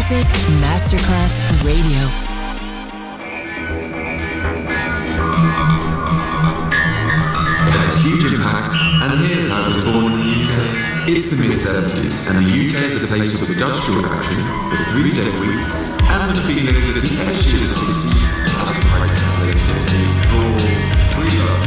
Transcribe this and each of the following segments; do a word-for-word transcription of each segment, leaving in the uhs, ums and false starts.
Music Masterclass Radio. Huge impact, and here's how it was born in the U K. It's the mid-seventies, and the U K is a place with industrial action, the three-day week, and the feeling that the energy of the sixties has quite translated to raw, free love.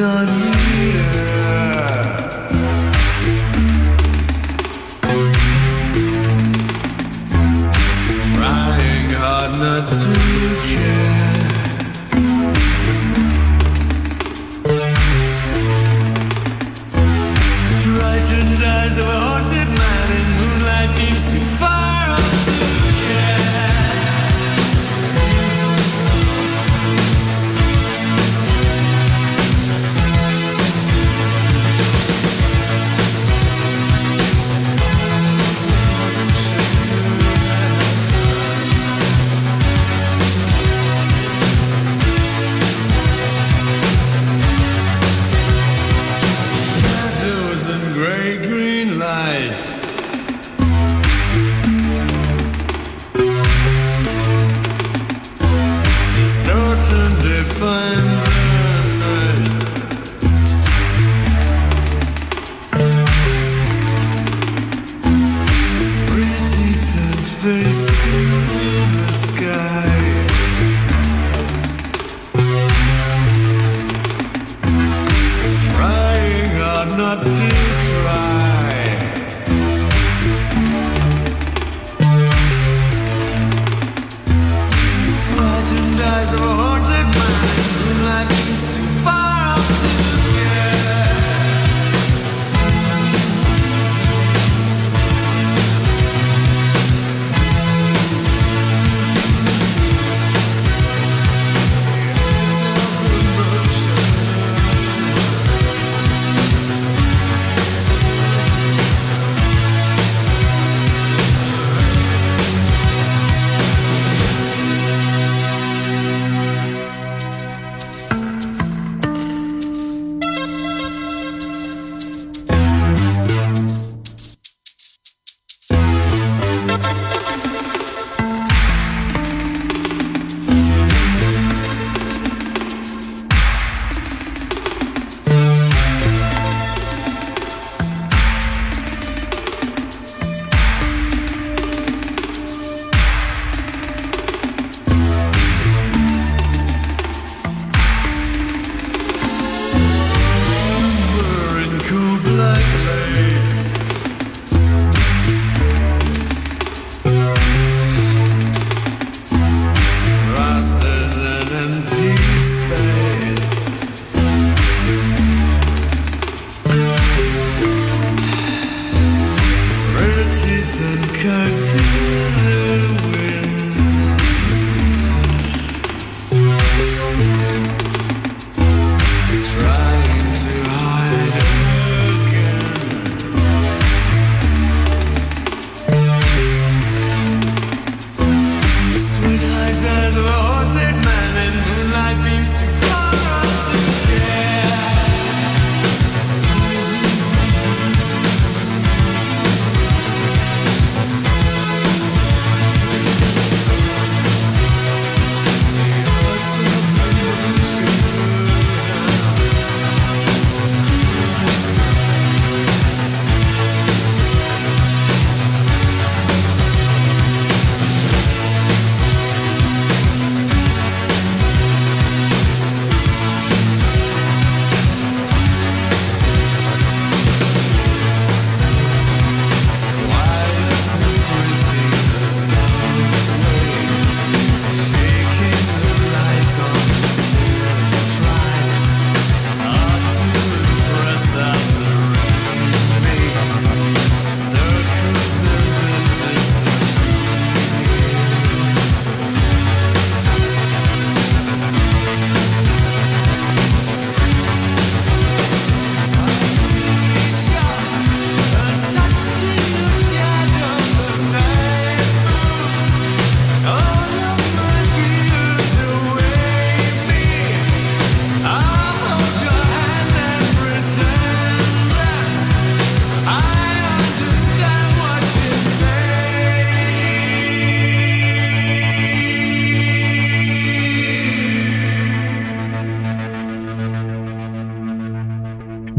On here.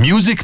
Music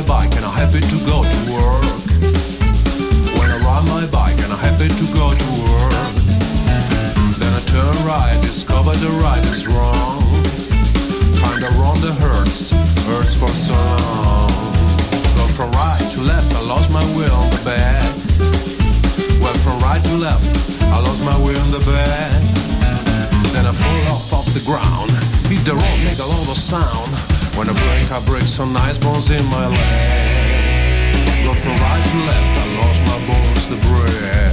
my bike and I'm happy to go to work. When I ride my bike and I'm happy to go to work. Then I turn right, discover the right is wrong. Kinda wrong that hurts, hurts for so long. Go from right to left, I lost my will on the bed. Went from right to left, I lost my will on the bed. Then I fall off off the ground, beat the road, make a lot of sound. When I break, I break some nice bones in my leg. Go from right to left, I lost my bones, the bread.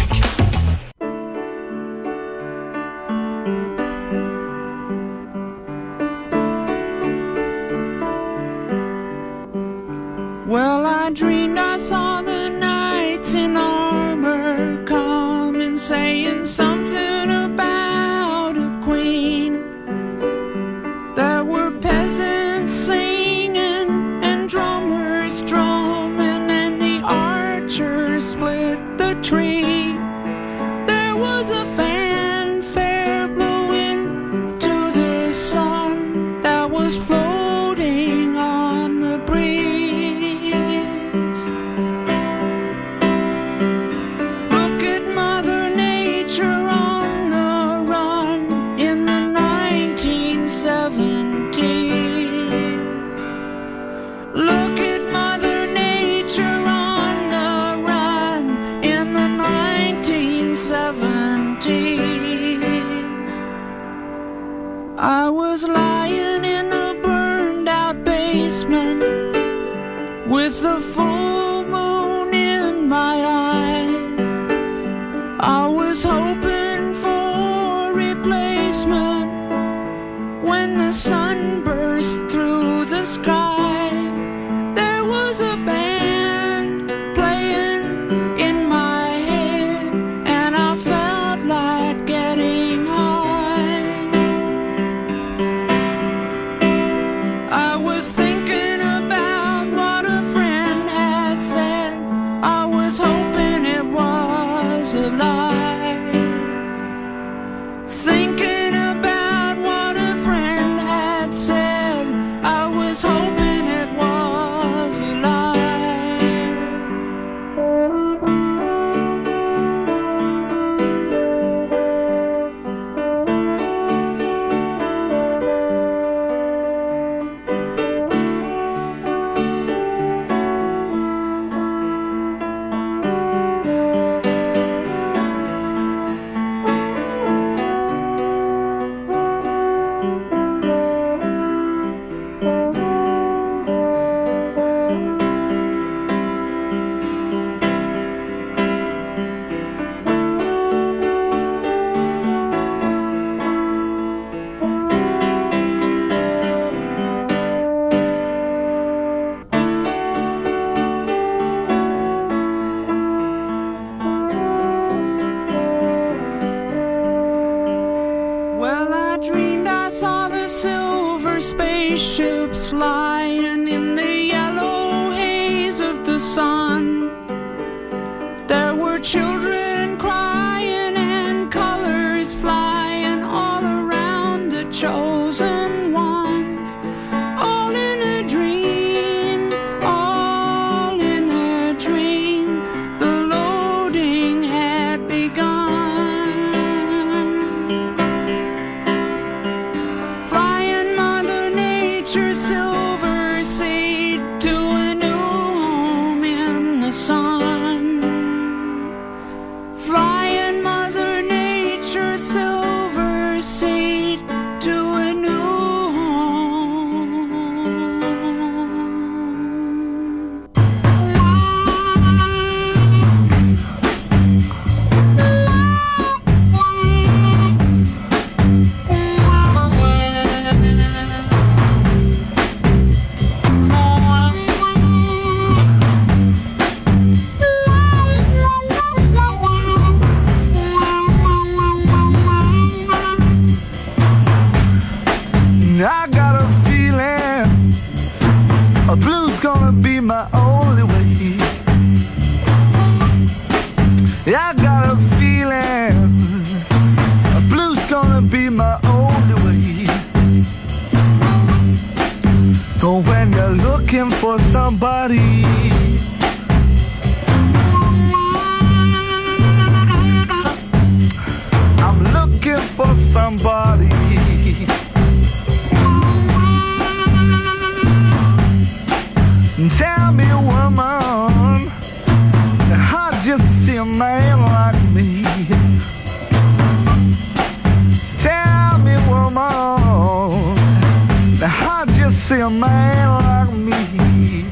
A man like me,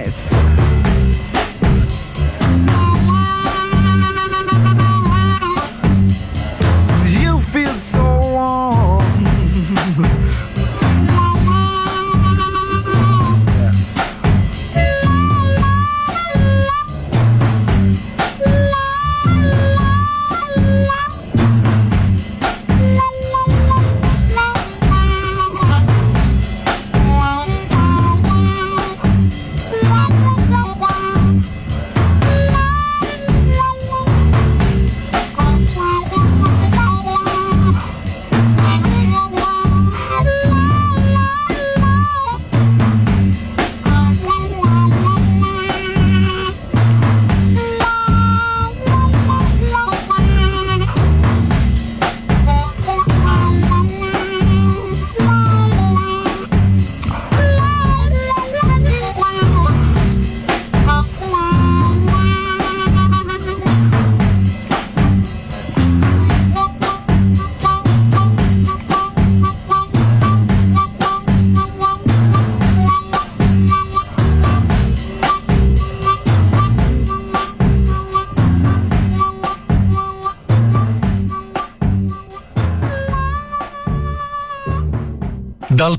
Masterclass. Dal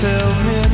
Tell me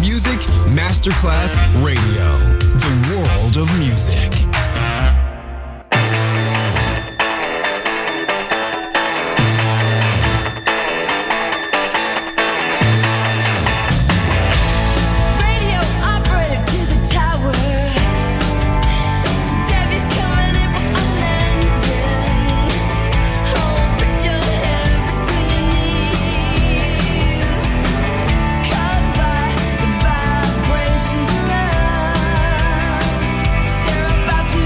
Music Masterclass Radio, the world of music. About to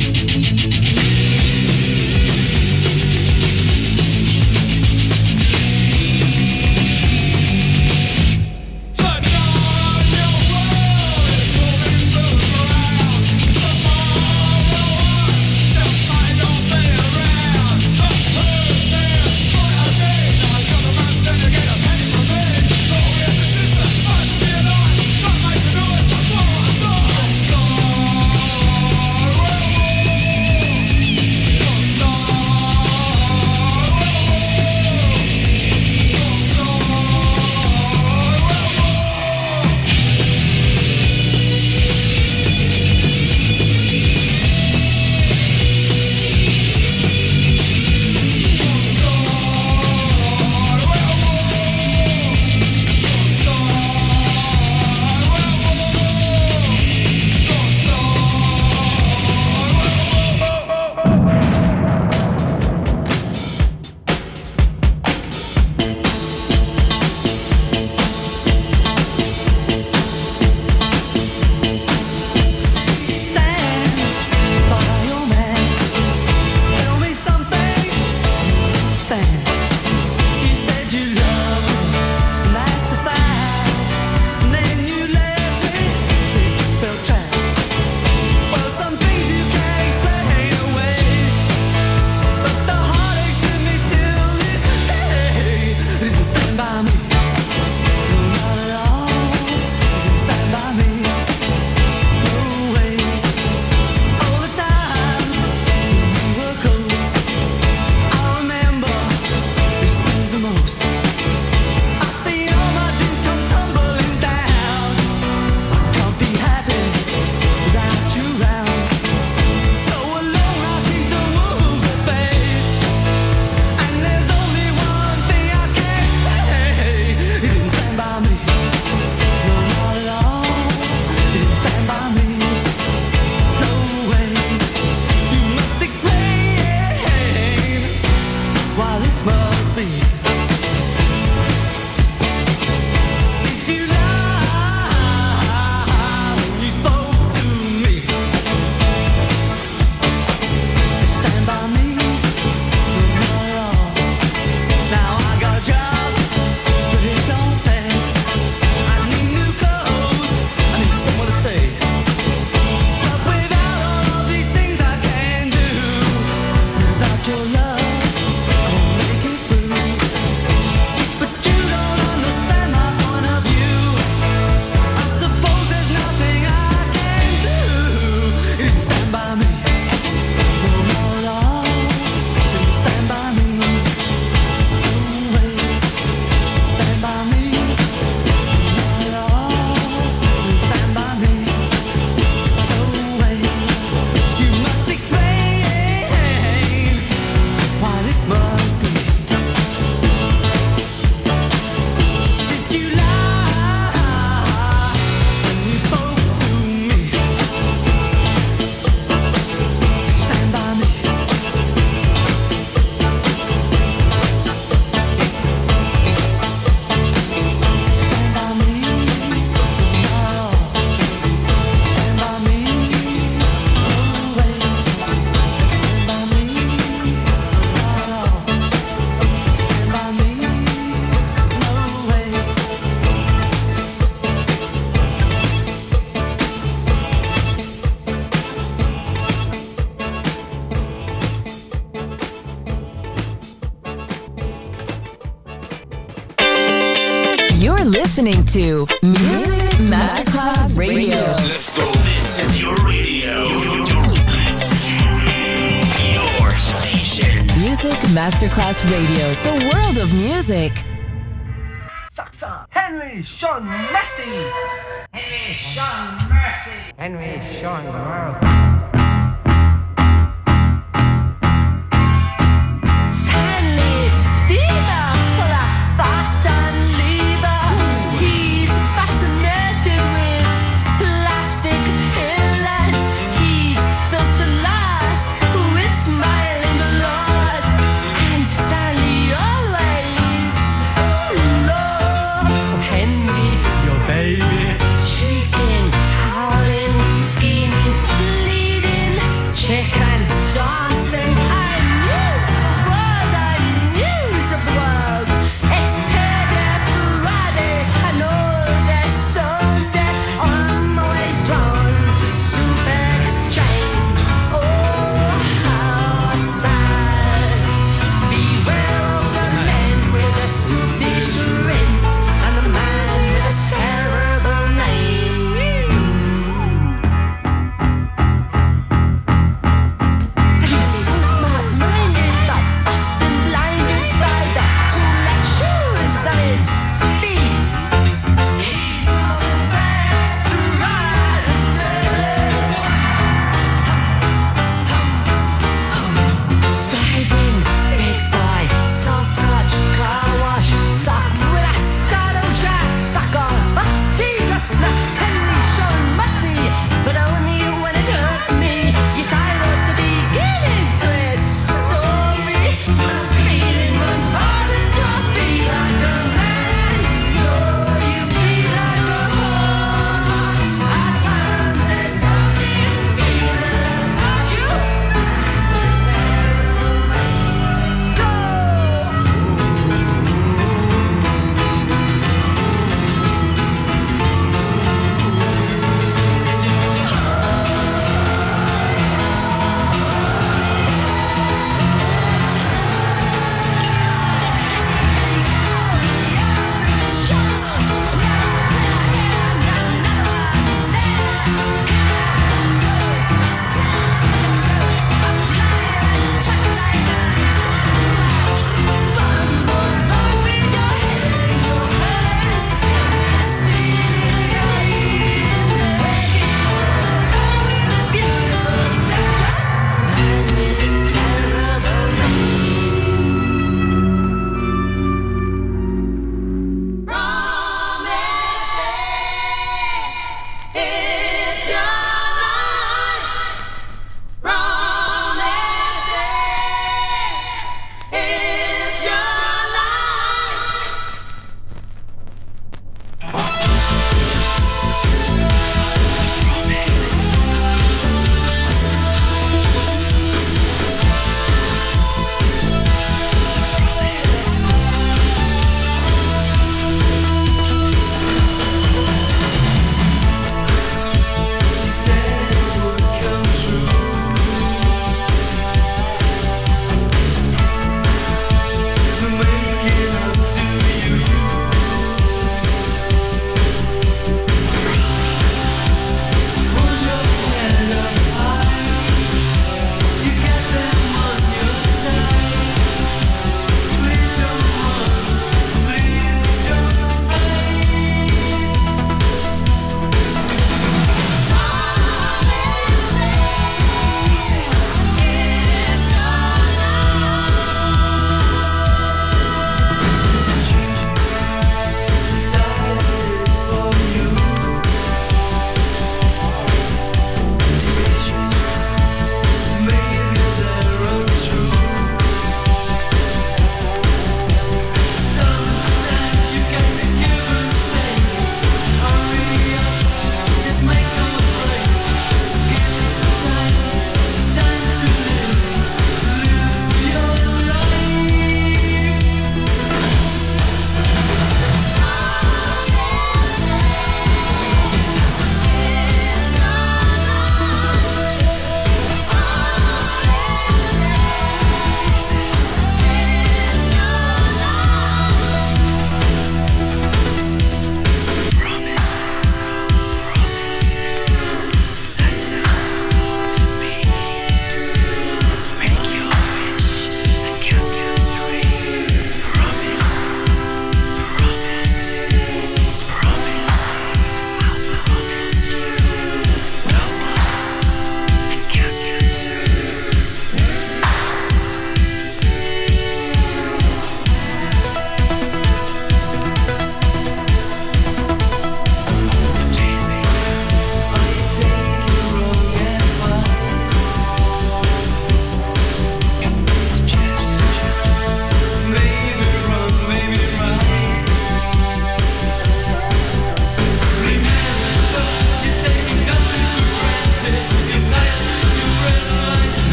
listening to Music Masterclass Radio. Let's go. This is your radio. Your station. Music Masterclass Radio. The world of music. Saxa. Henry Sean Messi. Henry Sean Messi. Henry Sean Messi. Baby, shaking, howling, screaming, bleeding.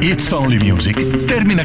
It's Only Music termina